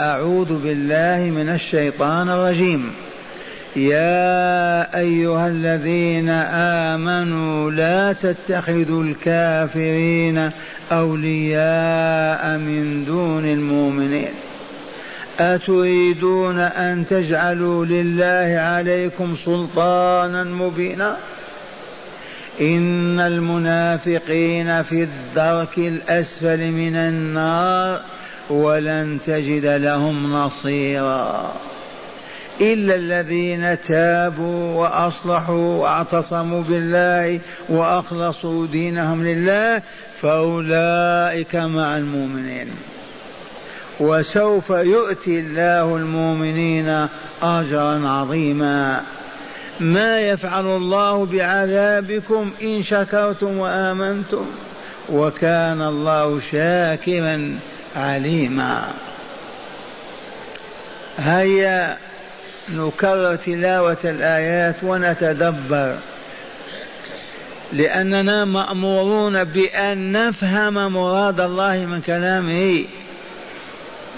أعوذ بالله من الشيطان الرجيم. يا أيها الذين آمنوا لا تتخذوا الكافرين أولياء من دون المؤمنين أتريدون أن تجعلوا لله عليكم سلطانا مبينا؟ إن المنافقين في الدرك الأسفل من النار ولن تجد لهم نصيرا إلا الذين تابوا وأصلحوا واعتصموا بالله وأخلصوا دينهم لله فأولئك مع المؤمنين، وسوف يؤتي الله المؤمنين أجرا عظيما. ما يفعل الله بعذابكم إن شكرتم وآمنتم وكان الله شاكرا عليما. هيا نكرر تلاوة الآيات ونتدبر، لأننا مأمورون بأن نفهم مراد الله من كلامه،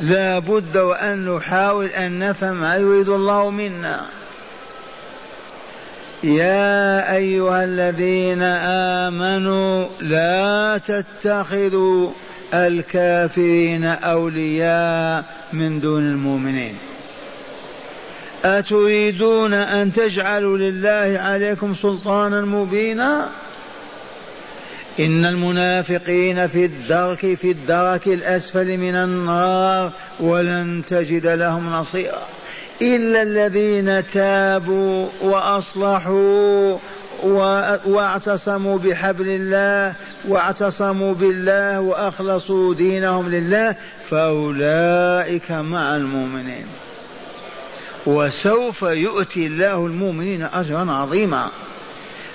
لا بد وأن نحاول أن نفهم ما يريد الله منا. يا أيها الذين آمنوا لا تتخذوا الكافرين أولياء من دون المؤمنين أتريدون أن تجعلوا لله عليكم سلطانا مبينا؟ إن المنافقين في الدرك الأسفل من النار ولن تجد لهم نصيرا إلا الذين تابوا وأصلحوا واعتصموا بحبل الله واعتصموا بالله وأخلصوا دينهم لله فأولئك مع المؤمنين، وسوف يؤتي الله المؤمنين أجرا عظيما.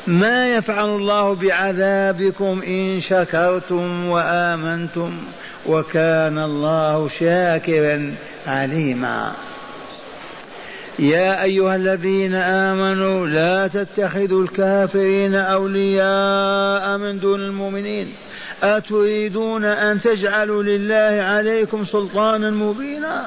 ما يفعل الله بعذابكم إن شكرتم وآمنتم وكان الله شاكرا عليما. يا أيها الذين آمنوا لا تتخذوا الكافرين أولياء من دون المؤمنين أتريدون أن تجعلوا لله عليكم سلطانا مبينا؟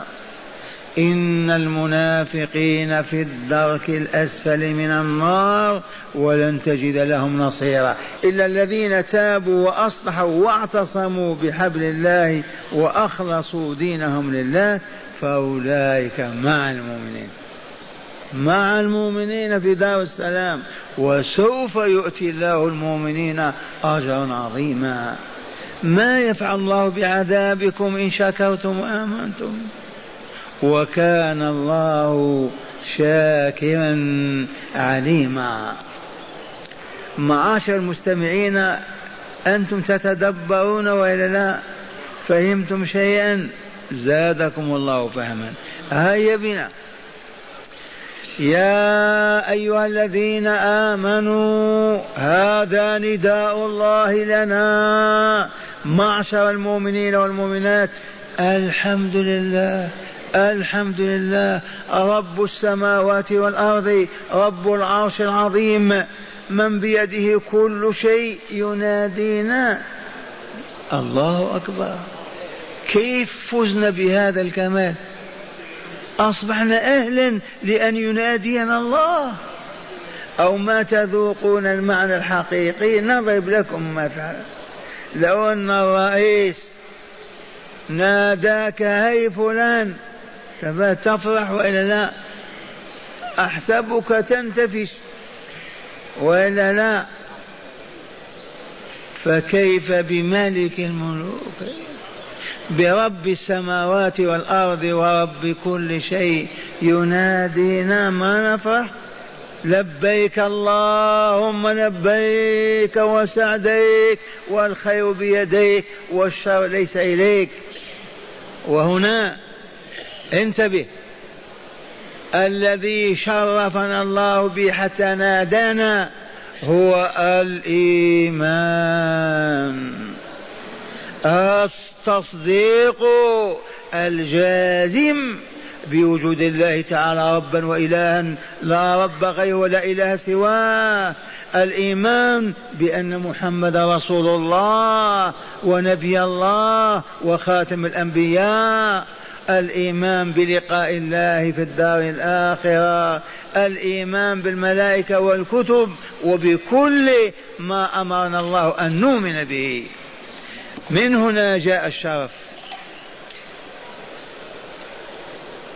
إن المنافقين في الدرك الأسفل من النار ولن تجد لهم نصيرا إلا الذين تابوا وأصلحوا واعتصموا بحبل الله وأخلصوا دينهم لله فأولئك مع المؤمنين، مع المؤمنين في دار السلام، وسوف يؤتي الله المؤمنين أجرا عظيما. ما يفعل الله بعذابكم إن شكرتم وآمنتم وكان الله شاكرا عليما. معاشر المستمعين، أنتم تتدبرون وإلا لا؟ فهمتم شيئا؟ زادكم الله فهما. هيا بنا. يا أيها الذين آمنوا، هذا نداء الله لنا معشر المؤمنين والمؤمنات. الحمد لله، الحمد لله، رب السماوات والأرض، رب العرش العظيم، من بيده كل شيء، ينادينا. الله أكبر! كيف فزنا بهذا الكمال؟ أصبحنا أهلا لأن ينادينا الله. أو ما تذوقون المعنى الحقيقي. نضرب لكم مثلا، لو أن الرئيس ناداك هاي فلان تفرح وإلا لا؟ أحسبك تنتفش وإلا لا؟ فكيف بملك الملوك، برب السماوات والأرض ورب كل شيء، ينادينا ما نفرح؟ لبيك اللهم لبيك وسعديك، والخير بيديك والشر ليس إليك. وهنا انتبه، الذي شرفنا الله به حتى نادانا هو الإيمان، التصديق الجازم بوجود الله تعالى ربا وإلها لا رب غيره ولا إله سواه، الإيمان بأن محمد رسول الله ونبي الله وخاتم الأنبياء، الإيمان بلقاء الله في الدار الآخرة، الإيمان بالملائكة والكتب وبكل ما أمرنا الله أن نؤمن به. من هنا جاء الشرف،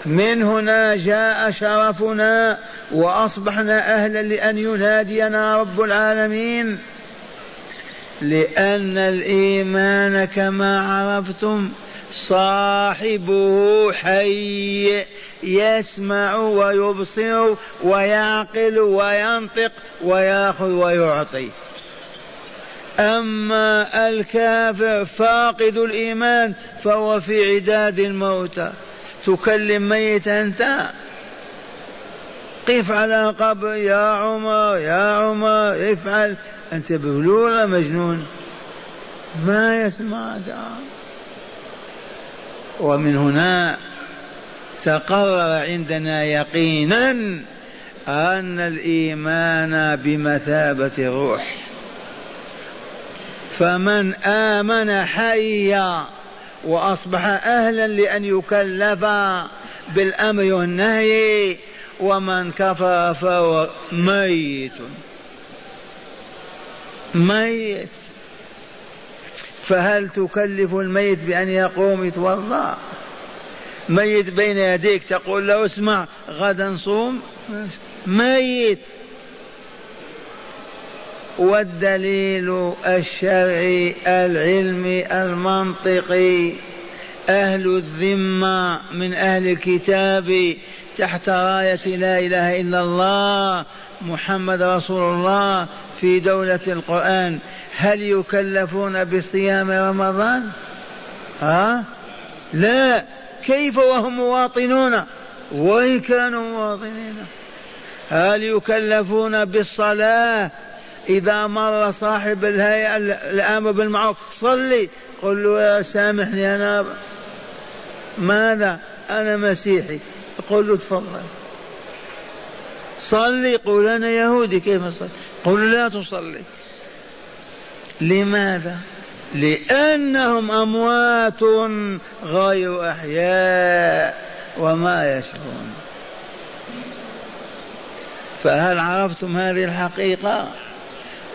من هنا جاء شرفنا وأصبحنا أهلا لأن ينادينا رب العالمين، لأن الإيمان كما عرفتم صاحبه حي يسمع ويبصر ويعقل وينطق ويأخذ ويعطي. أما الكافر فاقد الإيمان فهو في عداد الموتى. تكلم ميت أنت، قف على قبر، يا عمر يا عمر افعل، أنت بلولا مجنون، ما يسمعك. ومن هنا تقرر عندنا يقينا أن الإيمان بمثابة الروح، فمن آمن حيا وأصبح أهلا لأن يكلف بالأمر والنهي، ومن كفر فهو ميت ميت. فهل تكلف الميت بأن يقوم يتوضأ؟ ميت بين يديك تقول له اسمع غدا صوم؟ ميت. والدليل الشرعي العلمي المنطقي أهل الذمة من أهل الكتاب تحت راية لا إله إلا الله محمد رسول الله في دولة القرآن، هل يكلفون بصيام رمضان؟ لا. كيف وهم مواطنون؟ وإن كانوا مواطنين. هل يكلفون بالصلاة؟ إذا مر صاحب الهيئة الأمر بالمعروف صلي، قل له سامحني أنا ماذا أنا مسيحي، قل له تفضل صلي، قل أنا يهودي كيف أصلي، قل لا تصلي. لماذا؟ لأنهم أموات غير أحياء وما يشعرون. فهل عرفتم هذه الحقيقة؟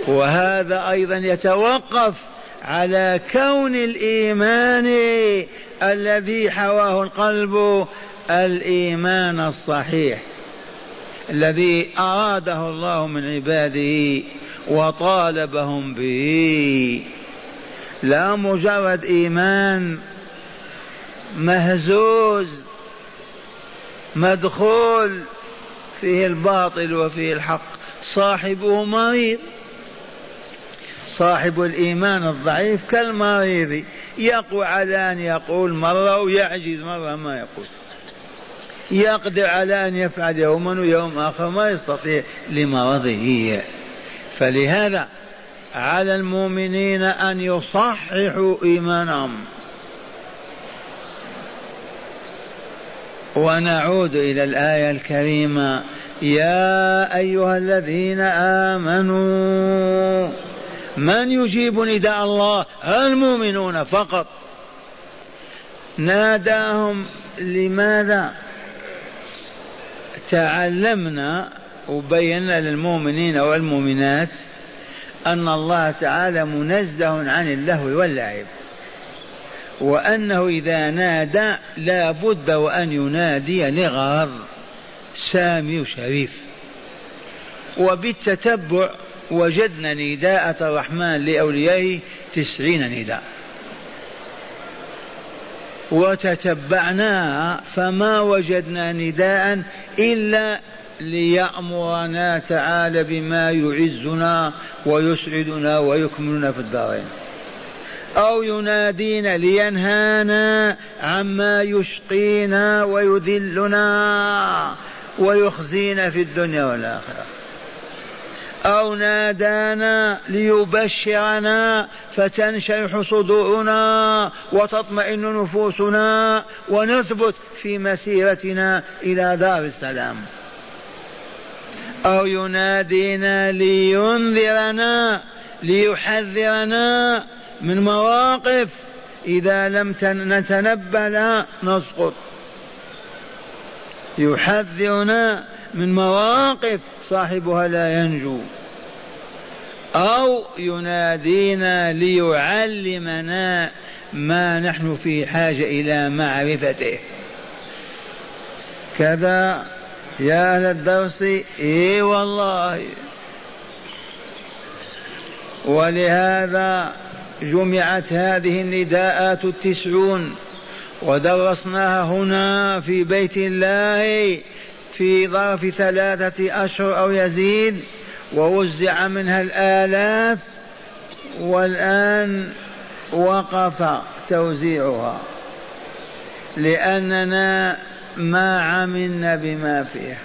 وهذا أيضا يتوقف على كون الإيمان الذي حواه القلب الإيمان الصحيح الذي أراده الله من عباده وطالبهم به، لا مجرد إيمان مهزوز مدخول فيه الباطل وفيه الحق، صاحبه مريض. صاحب الإيمان الضعيف كالمريض، يقوى على أن يقول مرة ويعجز مرة ما يقول، يقدر على أن يفعل يوما ويوم آخر ما يستطيع لمرضه. فلهذا على المؤمنين أن يصححوا إيمانهم. ونعود إلى الآية الكريمة، يا أيها الذين آمنوا، من يجيب نداء الله؟ المؤمنون فقط. ناداهم لماذا؟ تعلمنا وبينا للمؤمنين والمؤمنات أن الله تعالى منزه عن اللهو واللعب، وأنه إذا نادى لا بد وأن ينادي لغرض سامي وشريف. وبالتتبع وجدنا نداءة الرحمن لأوليائه 90 نداء، وتتبعناها فما وجدنا نداء إلا ليأمرنا تعالى بما يعزنا ويسعدنا ويكملنا في الدارين، أو ينادينا لينهانا عما يشقينا ويذلنا ويخزينا في الدنيا والآخرة، أو نادانا ليبشرنا فتنشرح صدورنا وتطمئن نفوسنا ونثبت في مسيرتنا إلى دار السلام، أو ينادينا لينذرنا ليحذرنا من مواقف إذا لم نتنبه لها نسقط، يحذرنا من مواقف صاحبها لا ينجو، أو ينادينا ليعلمنا ما نحن في حاجة إلى معرفته. كذا يا أهل الدرس، إي والله. ولهذا جمعت هذه النداءات 90 ودرسناها هنا في بيت الله في ظرف 3 أشهر أو يزيد، ووزع منها الآلاف، والآن وقف توزيعها لأننا ما عملنا بما فيها.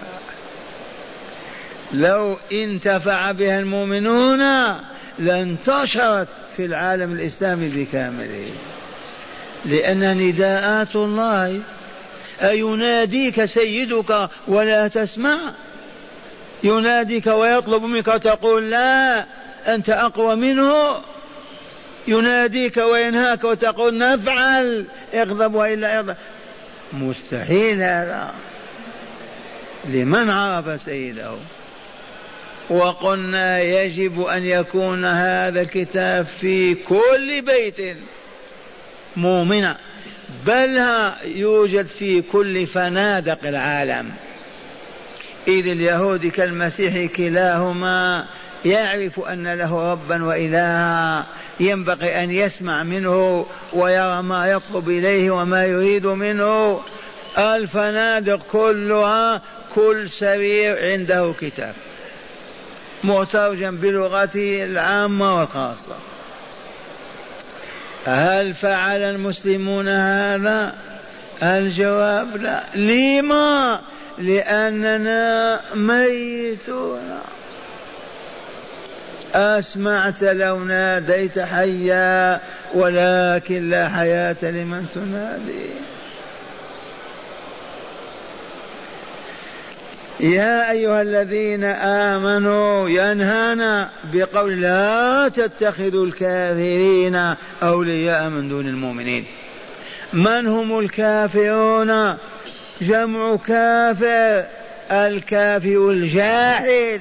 لو انتفع بها المؤمنون لانتشرت في العالم الإسلامي بكامله، لأن نداءات الله. أيناديك سيدك ولا تسمع؟ يناديك ويطلب منك تقول لا، أنت أقوى منه. يناديك وينهاك وتقول نفعل، اغضب وإلا يغضب. مستحيل هذا لمن عرف سيده. وقلنا يجب أن يكون هذا الكتاب في كل بيت مؤمنة، بل يوجد في كل فنادق العالم، إذ اليهود كالمسيح كلاهما يعرف أن له ربا وإلها ينبغي أن يسمع منه ويرى ما يطلب إليه وما يريد منه. الفنادق كلها، كل سرير عنده كتاب مترجم بلغته العامة والخاصة. هل فعل المسلمون هذا؟ الجواب لا. لما؟ لأننا ميتون. أسمعت لو ناديت حيا، ولكن لا حياة لمن تنادي. يا أيها الذين آمنوا، ينهانا بقول لا تتخذوا الكافرين أولياء من دون المؤمنين. من هم الكافرون؟ جمع كافر، الكافر الجاحد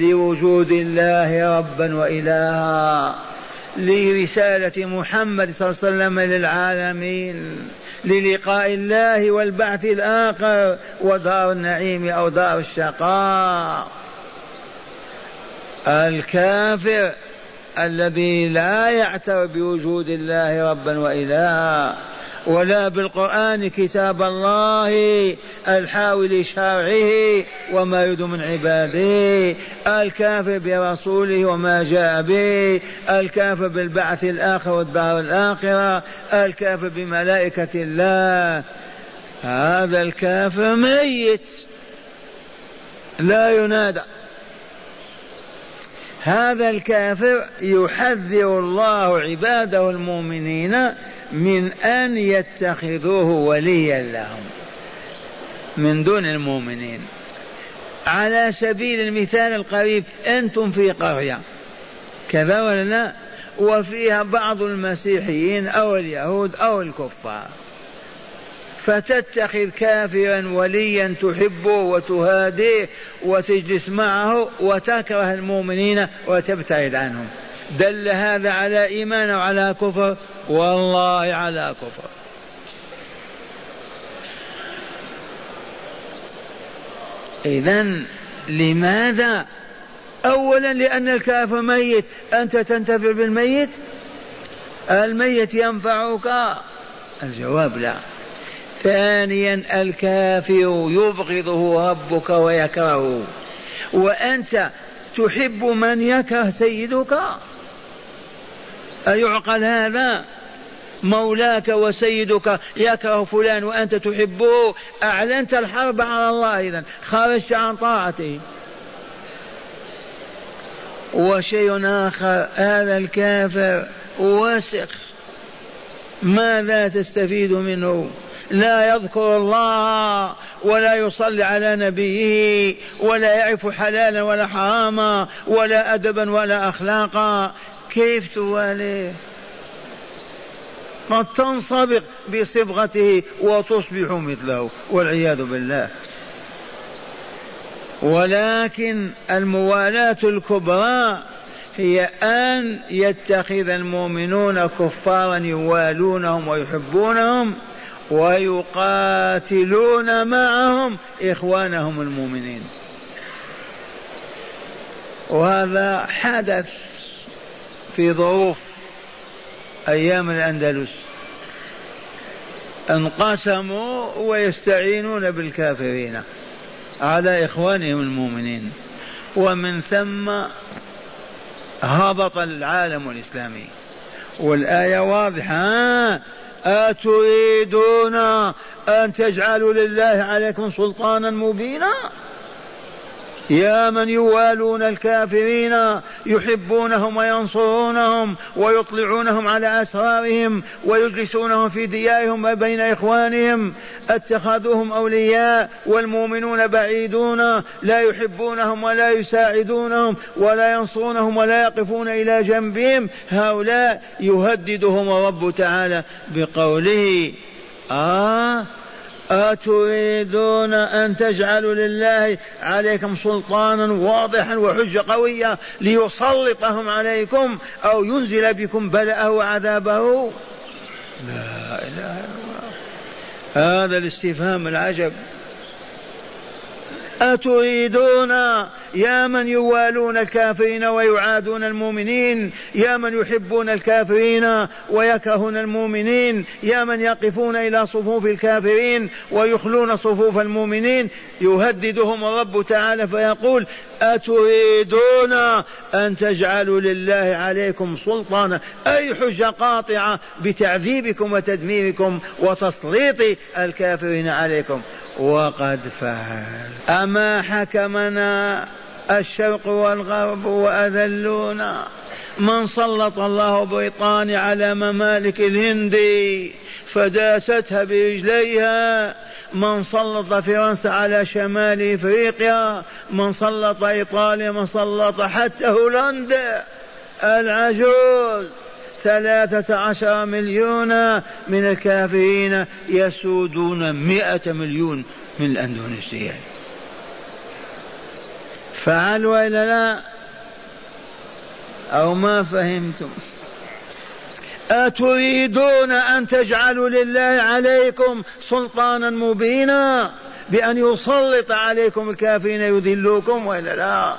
لوجود الله ربا وإلها، لرسالة محمد صلى الله عليه وسلم للعالمين، للقاء الله والبعث الآخر ودار النعيم أو دار الشقاء. الكافر الذي لا يعترف بوجود الله ربا وإلها، ولا بالقرآن كتاب الله الحاول شرعه وما يريد من عباده، الكافر برسوله وما جاء به، الكافر بالبعث الآخر والدار الآخرة، الكافر بملائكة الله. هذا الكافر ميت لا ينادى. هذا الكافر يحذر الله عباده المؤمنين من أن يتخذوه وليا لهم من دون المؤمنين. على سبيل المثال القريب، أنتم في قرية كذا ولا لا، وفيها بعض المسيحيين أو اليهود أو الكفار، فتتخذ كافرا وليا تحبه وتهاديه وتجلس معه وتكره المؤمنين وتبتعد عنهم. دل هذا على إيمان وعلى كفر؟ والله على كفر. إذن لماذا؟ أولا لأن الكافر ميت. أنت تنتفع بالميت؟ الميت ينفعك؟ الجواب لا. ثانيا الكافر يبغضه ربك ويكرهه، وأنت تحب من يكره سيدك؟ أيعقل هذا؟ مولاك وسيدك يكره فلان وأنت تحبه. أعلنت الحرب على الله، إذن خرجت عن طاعته. وشيء آخر، هذا الكافر وسخ، ماذا تستفيد منه؟ لا يذكر الله ولا يصلي على نبيه ولا يعرف حلالا ولا حراما ولا أدبا ولا أخلاقا، كيف تواليه؟ قد تنصبغ بصبغته وتصبح مثله والعياذ بالله. ولكن الموالاة الكبرى هي أن يتخذ المؤمنون كفارا يوالونهم ويحبونهم ويقاتلون معهم إخوانهم المؤمنين، وهذا حدث في ظروف أيام الأندلس، انقسموا ويستعينون بالكافرين على إخوانهم المؤمنين، ومن ثم هبط العالم الإسلامي. والآية واضحة: أتريدون أن تجعلوا لله عليكم سلطانا مبينا؟ يا من يوالون الكافرين يحبونهم وينصرونهم ويطلعونهم على أسرارهم ويجلسونهم في ديارهم وبين إخوانهم، اتخذوهم أولياء والمؤمنون بعيدون لا يحبونهم ولا يساعدونهم ولا ينصرونهم ولا يقفون إلى جنبهم، هؤلاء يهددهم رب تعالى بقوله: أتريدون أن تجعلوا لله عليكم سلطانا واضحا وحجة قوية ليسلطهم عليكم أو ينزل بكم بلاءه وعذابه؟ لا إله إلا الله. هذا الاستفهام العجب. أتريدون، يا من يوالون الكافرين ويعادون المؤمنين، يا من يحبون الكافرين ويكرهون المؤمنين، يا من يقفون إلى صفوف الكافرين ويخلون صفوف المؤمنين، يهددهم رب تعالى فيقول: أتريدون أن تجعلوا لله عليكم سلطانا، أي حجة قاطعة بتعذيبكم وتدميركم وتسليط الكافرين عليكم. وقد فعل، أما حكمنا الشرق والغرب وأذلونا، من سلط الله بريطانيا على ممالك الهند فداستها برجليها، من سلط فرنسا على شمال إفريقيا، من سلط إيطاليا، من سلط حتى هولندا العجوز. 13 مليون من الكافرين يسودون 100 مليون من الأندونيسيين. فعلوا وإلا لا؟ أو ما فهمتم؟ أتريدون أن تجعلوا لله عليكم سلطانا مبينا، بأن يسلط عليكم الكافرين يذلوكم وإلا لا؟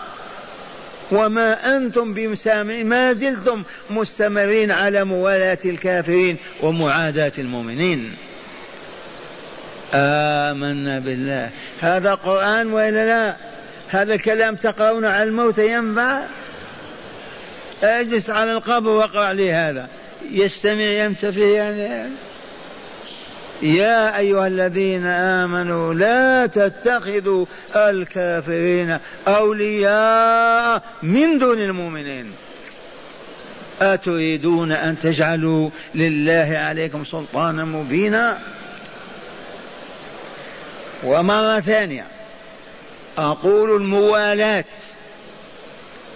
وما أنتم بمسامعين، ما زلتم مستمرين على موالاة الكافرين ومعاداة المؤمنين. آمنا بالله. هذا قرآن وإلا لا؟ هذا الكلام تقرأون على الموت ينفع؟ اجلس على القبر واقرأ لي هذا، يستمع ينتفع يعني. يا أيها الذين آمنوا لا تتخذوا الكافرين أولياء من دون المؤمنين. أتريدون أن تجعلوا لله عليكم سلطانا مبينا. ومرة ثانية أقول: الموالاة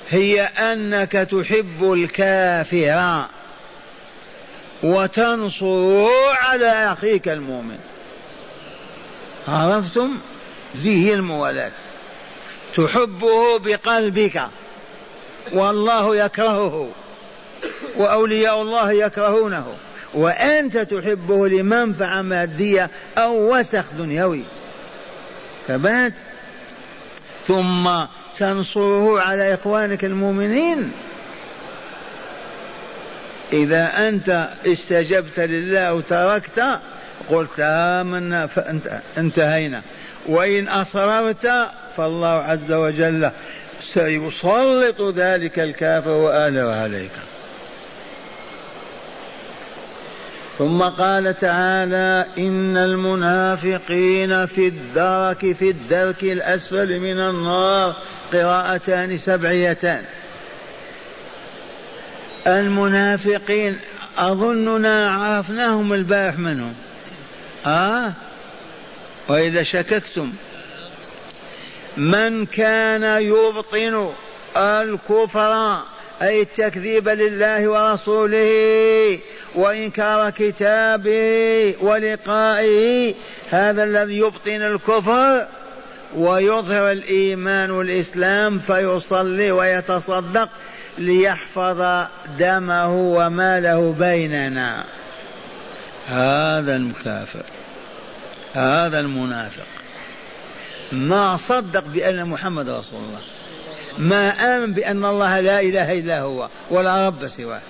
هي أنك تحب الكافر وتنصر على أخيك المؤمن. عرفتم؟ ذي هي الموالاة، تحبه بقلبك والله يكرهه وأولياء الله يكرهونه، وأنت تحبه لمنفعة مادية أو وسخ دنيوي. ثبات. ثم تنصره على إخوانك المؤمنين. إذا أنت استجبت لله وتركت، قلت آمنا فانتهينا، وإن أصررت فالله عز وجل سيسلط ذلك الكافر وآله عليك. ثم قال تعالى: إن المنافقين في الدرك الأسفل من النار، قراءتان سبعيتان. المنافقين أظننا عرفناهم البارح منهم، وإذا شككتم، من كان يبطن الكفر أي التكذيب لله ورسوله وإنكار كتابه ولقائه، هذا الذي يبطن الكفر ويظهر الإيمان والإسلام، فيصلي ويتصدق ليحفظ دمه وماله بيننا. هذا المكافر، هذا المنافق، ما صدق بأن محمد رسول الله، ما آمن بأن الله لا إله إلا هو ولا رب سواه،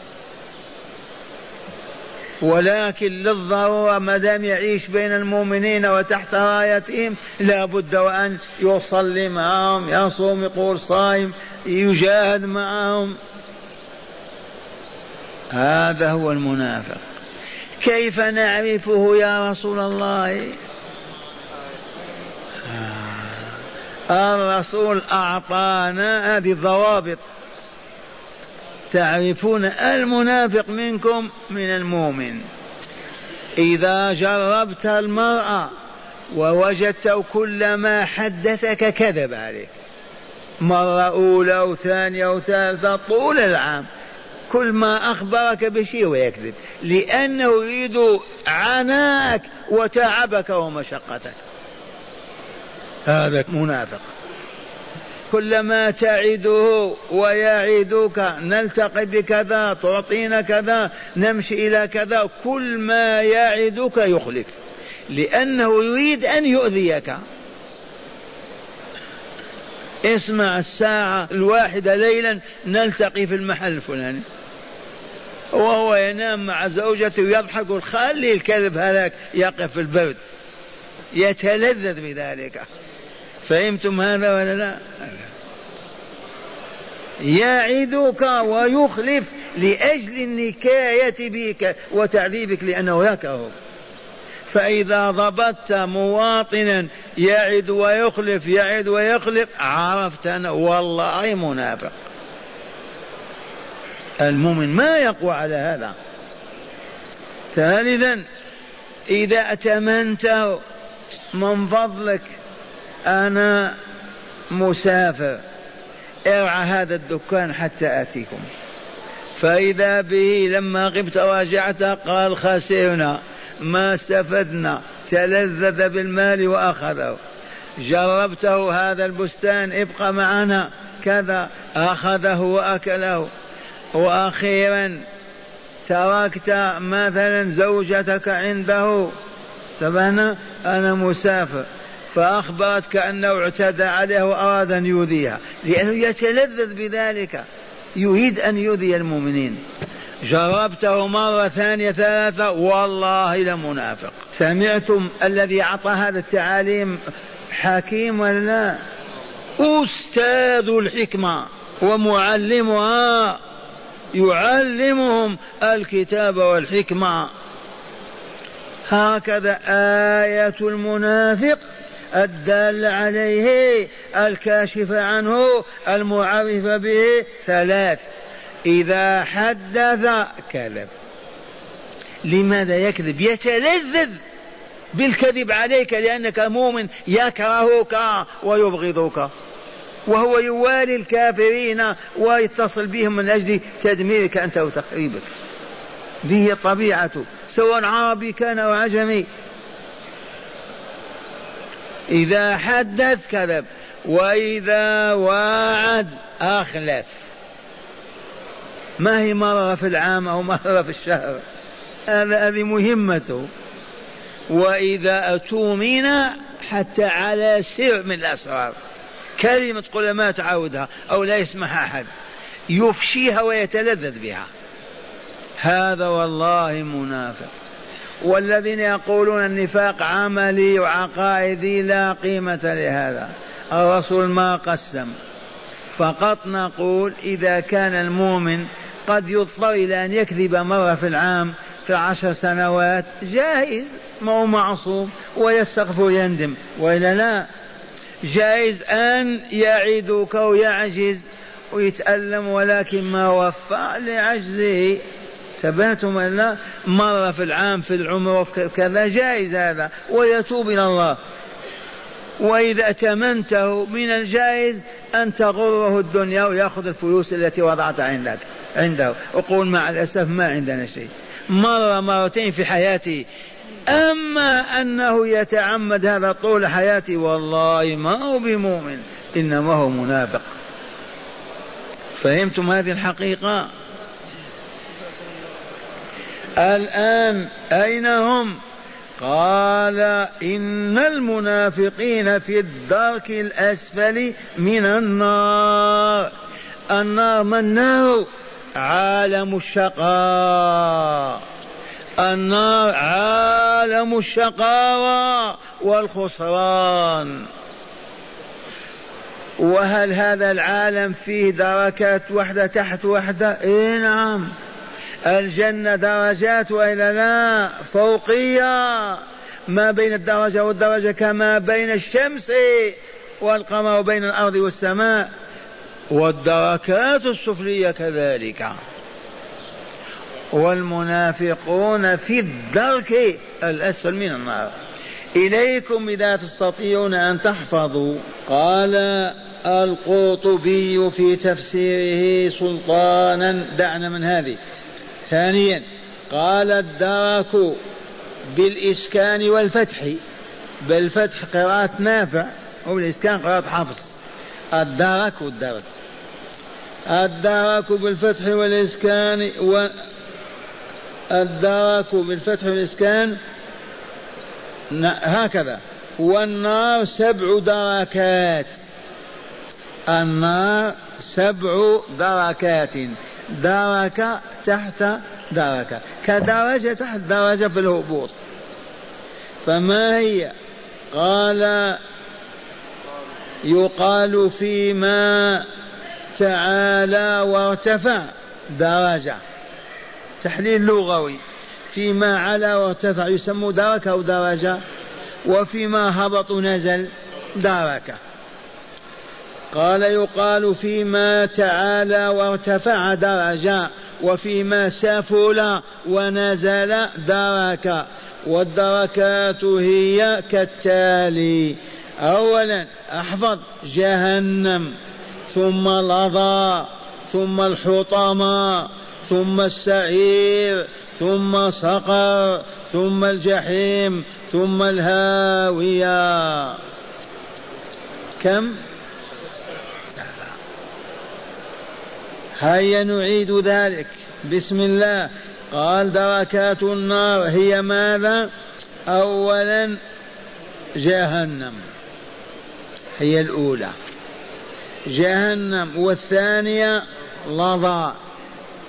ولكن للضرورة ما دام يعيش بين المؤمنين وتحت رايتهم لا بد وأن يصلي معهم، يصوم، يقول صائم، يجاهد معهم. هذا هو المنافق. كيف نعرفه يا رسول الله؟ الرسول أعطانا هذه الضوابط. تعرفون المنافق منكم من المؤمن. إذا جربت المرأة ووجدت كل ما حدثك كذب عليك مرة أولى وثانية وثالثة طول العام، كل ما أخبرك بشيء ويكذب، لأنه يريد عناءك وتعبك ومشقتك. هذا منافق. كلما تعده ويعدك نلتقي بكذا، تعطينا كذا، نمشي إلى كذا، كل ما يعدك يخلف، لأنه يريد أن يؤذيك. اسمع، الساعة 1 ليلا نلتقي في المحل الفلاني، وهو ينام مع زوجته ويضحك، خلي الكلب هذاك يقف في البرد يتلذذ بذلك. فهمتم هذا ولا لا؟ يعدك ويخلف لأجل النكاية بك وتعذيبك لأنه يكرهك. فإذا ضبطت مواطنا يعد ويخلف يعد ويخلف عرفت أنه والله منافق. المؤمن ما يقوى على هذا. ثالثا، إذا أتمنته من فضلك أنا مسافر، ارعى هذا الدكان حتى آتيكم، فإذا به لما غبت راجعت قال خسرنا، ما استفدنا، تلذذ بالمال وأخذه. جربته هذا البستان ابقى معنا كذا، أخذه وأكله. وأخيرا تركت مثلا زوجتك عنده، تبهنا أنا مسافر، فأخبرتك أنه اعتدى عليه وأراد أن يؤذيها لأنه يتلذذ بذلك، يريد أن يؤذي المؤمنين. جربته مرة ثانية ثلاثة والله لمنافق. سمعتم الذي أعطى هذا التعاليم حكيم ولا لا؟ أستاذ الحكمة ومعلمها، يعلمهم الكتاب والحكمة. هكذا آية المنافق الدالة عليه الكاشفة عنه المعرفة به ثلاث. إذا حدث كذب. لماذا يكذب؟ يتلذذ بالكذب عليك لأنك مؤمن، يكرهك ويبغضك، وهو يوالي الكافرين ويتصل بهم من أجل تدميرك أنت وتخريبك. هذه طبيعته سواء عربي كان أو عجمي. إذا حدث كذب، وإذا وعد أخلف. ما هي مرة في العام أو مرة في الشهر، هذه مهمته. وإذا أتومنا حتى على سر من الأسرار، كلمة قل ما تعودها أو لا يسمعها أحد، يفشيها ويتلذذ بها. هذا والله منافق. والذين يقولون النفاق عملي وعقائدي لا قيمة لهذا. الرسول ما قسم، فقط نقول إذا كان المؤمن قد يضطر إلى أن يكذب مرة في العام في 10 سنوات جائز، ما هو معصوم، ويستغفر ويندم، وإلا لا. جائز أن يعدك ويعجز ويتألم، ولكن ما وفى لعجزه. تبهتم إلا مرة في العام في العمر كذا جائز هذا، ويتوب إلى الله. وإذا أتمنته من الجائز أن تغره الدنيا ويأخذ الفلوس التي وضعت عنده. أقول مع الأسف ما عندنا شيء، مرة مرتين في حياتي. أما أنه يتعمد هذا طول حياتي والله ما هو بمؤمن، إنما هو منافق. فهمتم هذه الحقيقة؟ الآن أين هم؟ قال إن المنافقين في الدرك الأسفل من النار. النار ما النار؟ عالم الشقاء. النار عالم الشقاوة والخسران. وهل هذا العالم فيه دركات واحدة تحت واحدة؟ إيه نعم. الجنة درجات وإلا لا؟ فوقية، ما بين الدرجة والدرجة كما بين الشمس والقمر وبين الأرض والسماء. والدركات السفلية كذلك. والمنافقون في الدرك الأسفل من النار. إليكم إذا تستطيعون أن تحفظوا. قال القرطبي في تفسيره سلطانا، دعنا من هذه. ثانيا قال الدرك بالإسكان والفتح، بالفتح قراءة نافع وبالإسكان قراءة حفص. الدرك والدرك، الدرك بالفتح والإسكان، الدرك بالفتح والإسكان هكذا. والنار 7 دركات، النار 7 دركات، دركة تحت دركة، كدرجة تحت درجة في الهبوط. فما هي؟ قال يقال فيما تعالى وارتفع درجة، تحليل لغوي. فيما علا وارتفع يسمى دركة أو درجة، وفيما هبط نزل دركة. قال يقال فيما تعالى وارتفع درجة، وفيما سفل ونزل دركة. والدركات هي كالتالي: أولا احفظ جهنم، ثم الأضاء، ثم الحطمة، ثم السعير، ثم سقر، ثم الجحيم، ثم الهاوية. كم؟ 7. هيا نعيد ذلك بسم الله. قال دركات النار هي ماذا؟ أولا جهنم هي الأولى، جهنم، والثانية لظى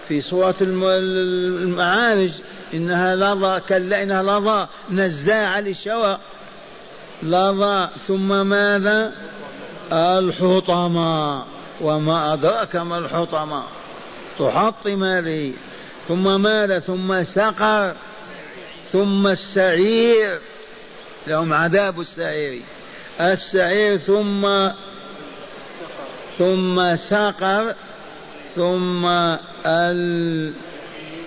في صورة المعارج إنها لظى، كلا إنها لظى نزاعة للشوى، لظى. ثم ماذا؟ الحطمة، وما أدراك ما الحطمة، تحطم هذه. ثم ماذا؟ ثم سقر، ثم السعير، لهم عذاب السعير، السعير، ثم سقر، ثم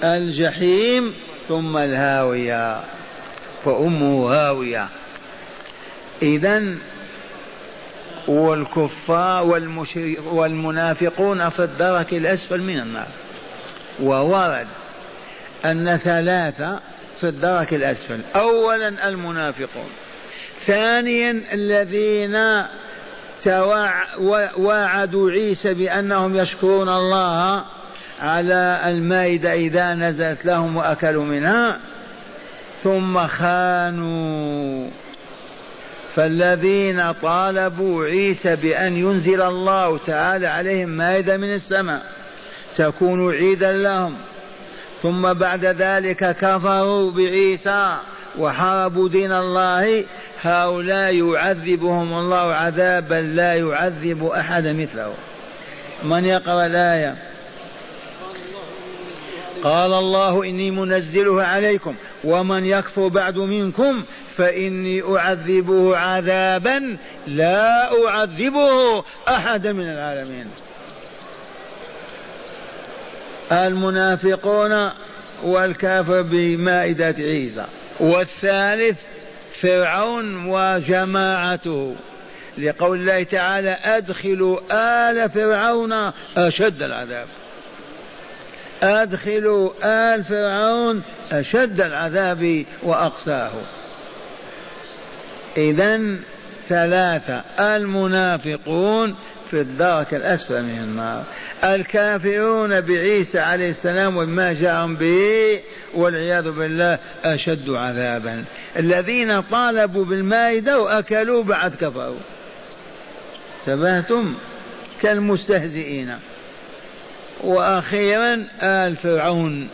الجحيم، ثم الهاوية، فأمه هاوية. إذن والكفار والمنافقون في الدرك الأسفل من النار. وورد أن 3 في الدرك الأسفل: أولا المنافقون، ثانيا الذين وعدوا عيسى بأنهم يشكرون الله على المائدة إذا نزلت لهم وأكلوا منها، ثم خانوا. فالذين طالبوا عيسى بأن ينزل الله تعالى عليهم مائدة من السماء تكون عيدا لهم، ثم بعد ذلك كفروا بعيسى وحاربوا دين الله، هؤلاء يعذبهم الله عذابا لا يعذب أحد مثله. من يقرأ الآية؟ قال الله إني منزله عليكم ومن يكفر بعد منكم فإني أعذبه عذابا لا أعذبه أحدا من العالمين. المنافقون والكافر بمائدة عيسى. والثالث فرعون وجماعته لقول الله تعالى أدخلوا آل فرعون أشد العذاب. أدخلوا آل فرعون أشد العذاب وأقساه. إذن ثلاثة: المنافقون في الدرك الأسفل من النار، الكافرون بعيسى عليه السلام وما جاءهم به والعياذ بالله أشد عذابا، الذين طالبوا بالمائدة وأكلوا بعد كفروا، تبهتم كالمستهزئين. وأخيرا آل فرعون،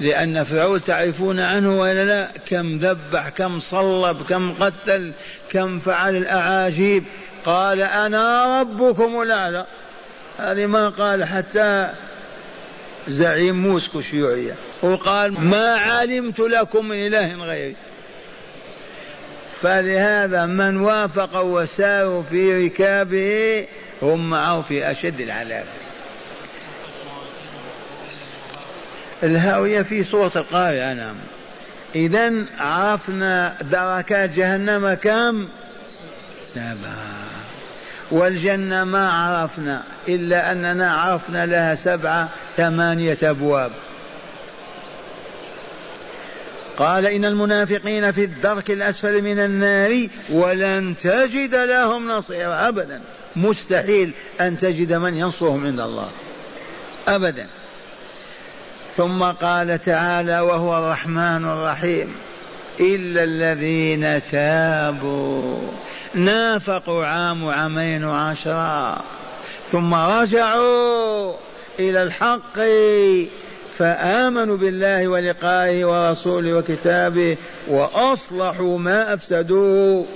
لأن فرعون تعرفون عنه ولا لا؟ كم ذبح، كم صلب، كم قتل، كم فعل الأعاجيب. قال أنا ربكم الأعلى، هذه ما قال حتى زعيم موسكو الشيوعية، وقال ما علمت لكم من إله غيري. فلهذا من وافق وسار في ركابه هم معه في أشد العذاب. الهاوية في صورة القارئ. نعم، إذن عرفنا دركات جهنم كم؟ 7. والجنة ما عرفنا إلا أننا عرفنا لها 7-8 أبواب. قال إن المنافقين في الدرك الأسفل من النار ولن تجد لهم نصيرا أبدا، مستحيل أن تجد من ينصرهم عند الله أبدا. ثم قال تعالى وهو الرحمن الرحيم: إلا الذين تابوا، نافقوا 1 و 2 عام ثم رجعوا إلى الحق فآمنوا بالله ولقائه ورسوله وكتابه وأصلحوا ما أفسدوه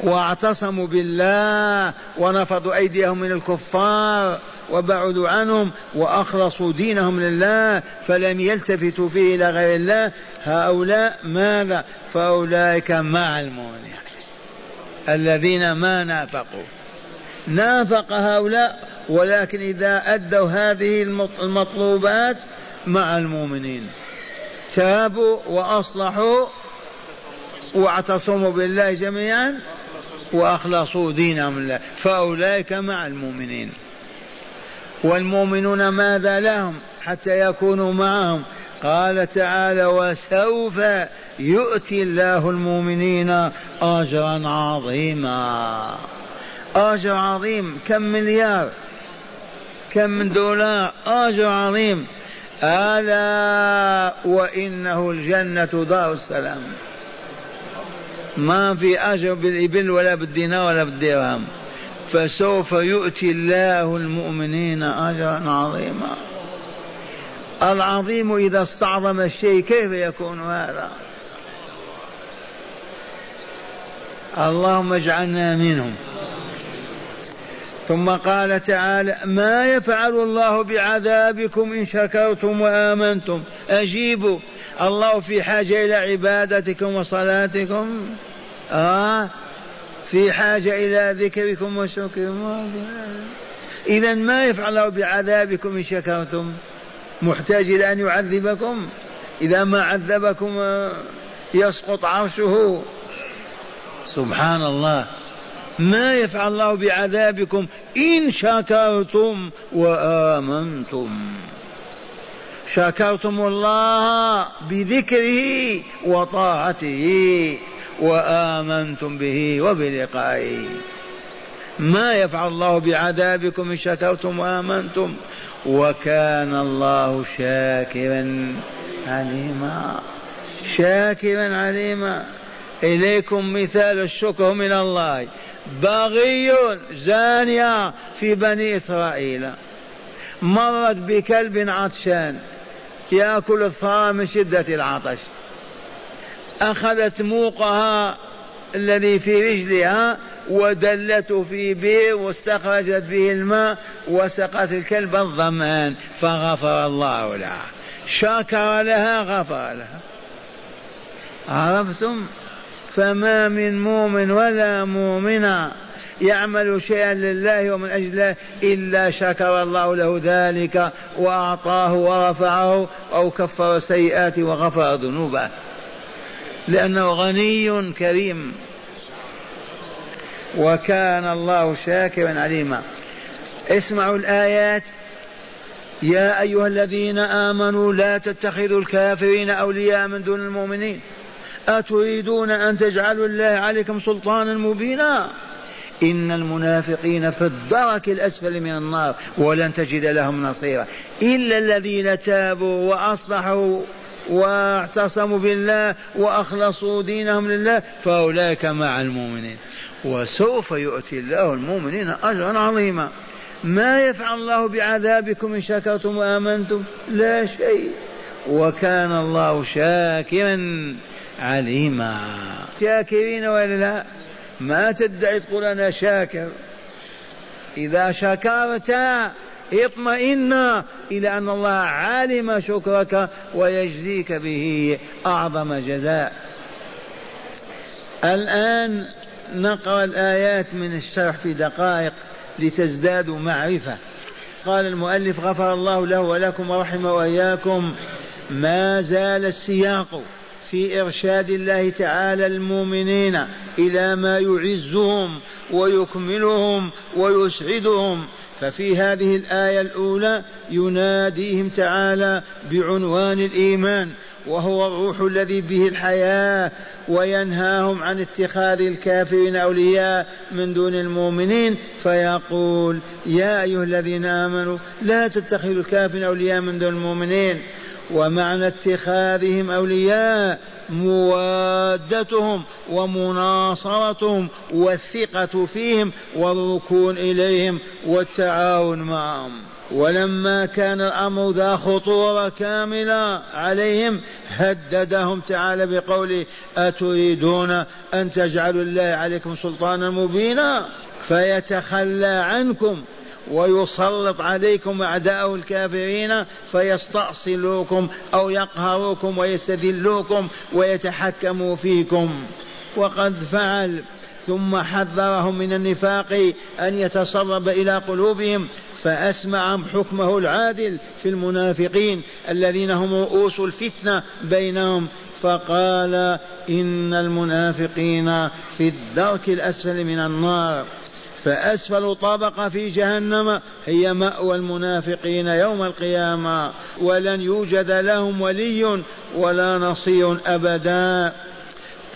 واعتصموا بالله ونفضوا أيديهم من الكفار وبعدوا عنهم وأخلصوا دينهم لله فلم يلتفتوا فيه إلى غير الله، هؤلاء ماذا؟ فأولئك مع المؤمنين الذين ما نافقوا. نافق هؤلاء ولكن إذا أدوا هذه المطلوبات مع المؤمنين، تابوا وأصلحوا واعتصموا بالله جميعا وأخلصوا دينهم لله فأولئك مع المؤمنين. والمؤمنون ماذا لهم حتى يكونوا معهم؟ قال تعالى وسوف يؤتي الله المؤمنين أجرا عظيما. أجر عظيم، كم مليار، كم من دولار، أجر عظيم. ألا وإنه الجنة دار السلام، ما في أجر بالإبل ولا بالدينار ولا بالدرهم. فسوف يؤتي الله المؤمنين أجرا عظيما. العظيم إذا استعظم الشيء كيف يكون هذا؟ اللهم اجعلنا منهم. ثم قال تعالى ما يفعل الله بعذابكم إن شكرتم وآمنتم، أجيبوا، الله في حاجة إلى عبادتكم وصلاتكم، في حاجة إلى ذكركم وشكركم. إذن ما يفعل الله بعذابكم إن شكرتم؟ محتاج إلى أن يعذبكم؟ إذا ما عذبكم يسقط عرشه؟ سبحان الله. ما يفعل الله بعذابكم إن شكرتم وآمنتم. شكرتم الله بذكره وطاعته وآمنتم به وبلقائه. ما يفعل الله بعذابكم إن شكرتم وآمنتم وكان الله شاكرا عليما. شاكرا عليما، إليكم مثال الشكر من الله. بغي زانية في بني إسرائيل مرت بكلب عطشان يأكل الثرى من شدة العطش، أخذت موقها الذي في رجلها ودلته في بئر واستخرجت به الماء وسقت الكلب الظمآن فغفر الله لها. شكر لها غفر لها. عرفتم؟ فما من مؤمن ولا مؤمنة يعمل شيئا لله ومن أجله إلا شكر الله له ذلك وأعطاه ورفعه أو كفر سيئاته وغفر ذنوبه، لأنه غني كريم. وكان الله شاكرا عليما. اسمعوا الآيات: يا أيها الذين آمنوا لا تتخذوا الكافرين أولياء من دون المؤمنين أتريدون أن تجعلوا الله عليكم سلطانا مبينا إن المنافقين في الدرك الأسفل من النار ولن تجد لهم نصيرا إلا الذين تابوا وأصلحوا واعتصموا بالله وأخلصوا دينهم لله فأولئك مع المؤمنين وسوف يؤتي الله المؤمنين أجرا عظيما. ما يفعل الله بعذابكم إن شكرتم وآمنتم؟ لا شيء. وكان الله شاكرا عليما. شاكرين ولا لا؟ ما تدعي تقول أنا شاكر. إذا شكرت اطمئن إلى أن الله عالم شكرك ويجزيك به أعظم جزاء. الآن نقرأ الآيات من الشرح في دقائق لتزدادوا معرفة. قال المؤلف غفر الله له ولكم ورحمه وإياكم. ما زال السياق في إرشاد الله تعالى المؤمنين إلى ما يعزهم ويكملهم ويسعدهم، ففي هذه الآية الأولى يناديهم تعالى بعنوان الإيمان وهو الروح الذي به الحياة، وينهاهم عن اتخاذ الكافرين أولياء من دون المؤمنين فيقول: يا أيها الذين آمنوا لا تتخذوا الكافرين أولياء من دون المؤمنين. ومعنى اتخاذهم أولياء موادتهم ومناصرتهم والثقة فيهم والركون إليهم والتعاون معهم. ولما كان الأمر ذا خطورة كاملة عليهم هددهم تعالى بقوله: أتريدون أن تجعلوا الله عليكم سلطانا مبينا؟ فيتخلى عنكم ويسلط عليكم أعداء الكافرين فيستأصلوكم أو يقهروكم ويستذلوكم ويتحكموا فيكم. وقد فعل، ثم حذرهم من النفاق أن يتسرب إلى قلوبهم فأسمعهم حكمه العادل في المنافقين الذين هم رؤوس الفتنة بينهم، فقال: إن المنافقين في الدرك الأسفل من النار. فأسفل طبقة في جهنم هي مأوى المنافقين يوم القيامة، ولن يوجد لهم ولي ولا نصير أبدا.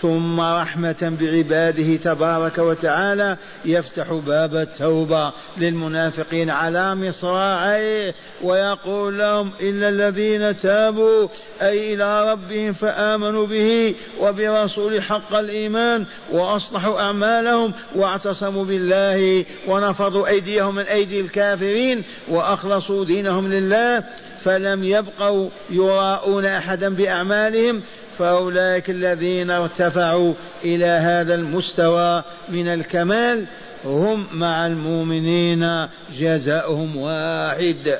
ثم رحمة بعباده تبارك وتعالى يفتح باب التوبة للمنافقين على مصراعيه ويقول لهم: إلا الذين تابوا، أي إلى ربهم، فآمنوا به وبرسوله حق الإيمان وأصلحوا أعمالهم واعتصموا بالله ونفضوا أيديهم من أيدي الكافرين وأخلصوا دينهم لله، فلم يبقوا يراؤون أحدا بأعمالهم، فأولئك الذين ارتفعوا إلى هذا المستوى من الكمال هم مع المؤمنين جزاؤهم واحد.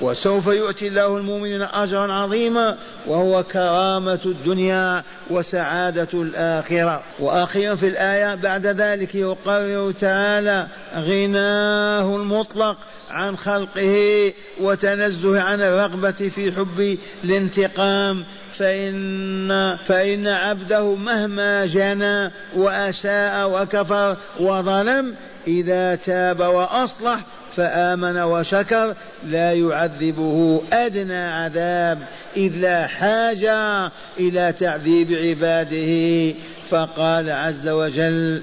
وسوف يؤتي الله المؤمنين أجرا عظيما، وهو كرامة الدنيا وسعادة الآخرة. وأخيرا في الآية بعد ذلك يقرر تعالى غناه المطلق عن خلقه وتنزه عن الرغبة في حب الانتقام، فإن عبده مهما جنى وأساء وكفر وظلم إذا تاب وأصلح فآمن وشكر لا يعذبه أدنى عذاب، إذ لا حاجة إلى تعذيب عباده. فقال عز وجل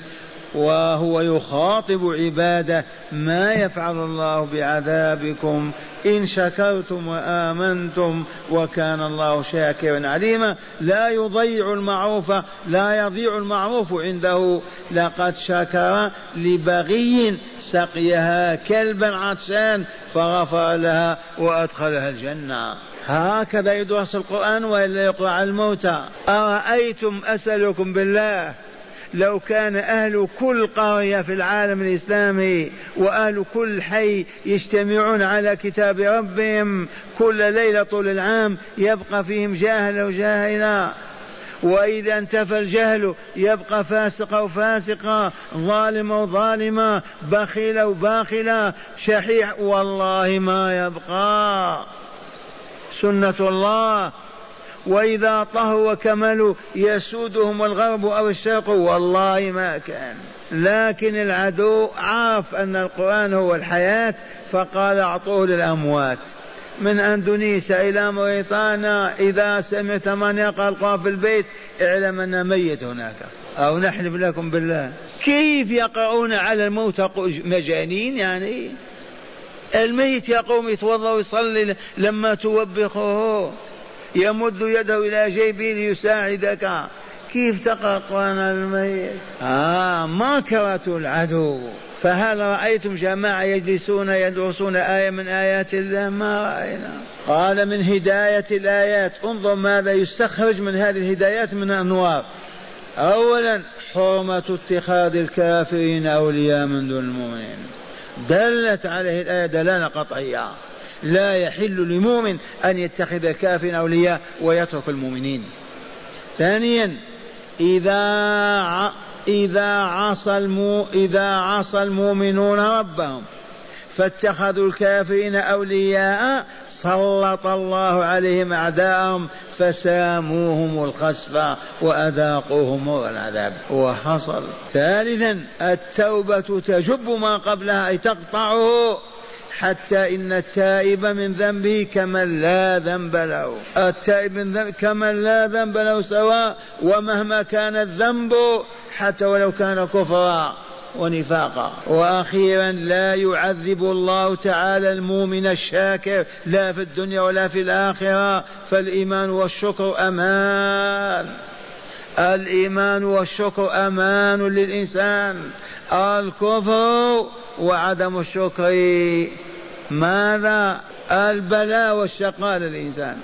وهو يخاطب عباده: ما يفعل الله بعذابكم إن شكرتم وآمنتم وكان الله شاكرا عليما. لا يضيع المعروف عنده. لقد شكر لبغي سقيها كلبا عطشان فغفر لها وأدخلها الجنة. هكذا يدرس القرآن وإلا يقرأ على الموتى. أرأيتم، أسألكم بالله، لو كان أهل كل قرية في العالم الإسلامي وأهل كل حي يجتمعون على كتاب ربهم كل ليلة طول العام يبقى فيهم جاهل وجاهلا، وإذا انتفى الجهل يبقى فاسق وفاسقا، ظالم وظالما، بخيل وباخلا، شحيح، والله ما يبقى. سنة الله وإذا طهوا وكملوا يسودهم الغرب أو الشرق، والله ما كان. لكن العدو عرف أن القرآن هو الحياة فقال أعطوه للأموات. من أندونيسيا إلى موريتانيا، إذا سمعت من يقرأ القرآن في البيت اعلم أن ميت هناك، أو نحلف لكم بالله. كيف يقرؤون على الموت مجانين؟ يعني الميت يقوم يتوضأ ويصلي، لما توبخه يمد يده إلى جيبه ليساعدك، كيف تقرأ القرآن على الميت؟ ما كرهته العدو. فهل رأيتم جماعة يجلسون يدرسون آية من آيات الله؟ ما رأينا. قال من هداية الآيات، انظر ماذا يستخرج من هذه الهدايات من الأنوار. أولا حرمة اتخاذ الكافرين أولياء من دون المؤمنين، دلت عليه الآية دلالة قطعية، لا يحل لمؤمن أن يتخذ الكافرين أولياء ويترك المؤمنين. ثانيا إذا عصى المؤمنون ربهم فاتخذوا الكافرين أولياء سلط الله عليهم أعداءهم فساموهم الخسفة وأذاقوهم العذاب وحصل. ثالثا التوبة تجب ما قبلها، تقطعه، حتى إن التائب من ذنبه كمن لا ذنب له، التائب من ذنبه كمن لا ذنب له سواء، ومهما كان الذنب حتى ولو كان كفرا ونفاقا. وأخيرا لا يعذب الله تعالى المؤمن الشاكر لا في الدنيا ولا في الآخرة، فالإيمان والشكر أمان، الإيمان والشكر أمان للإنسان. الكفر وعدم الشكر ماذا؟ البلاء والشقاء للإنسان.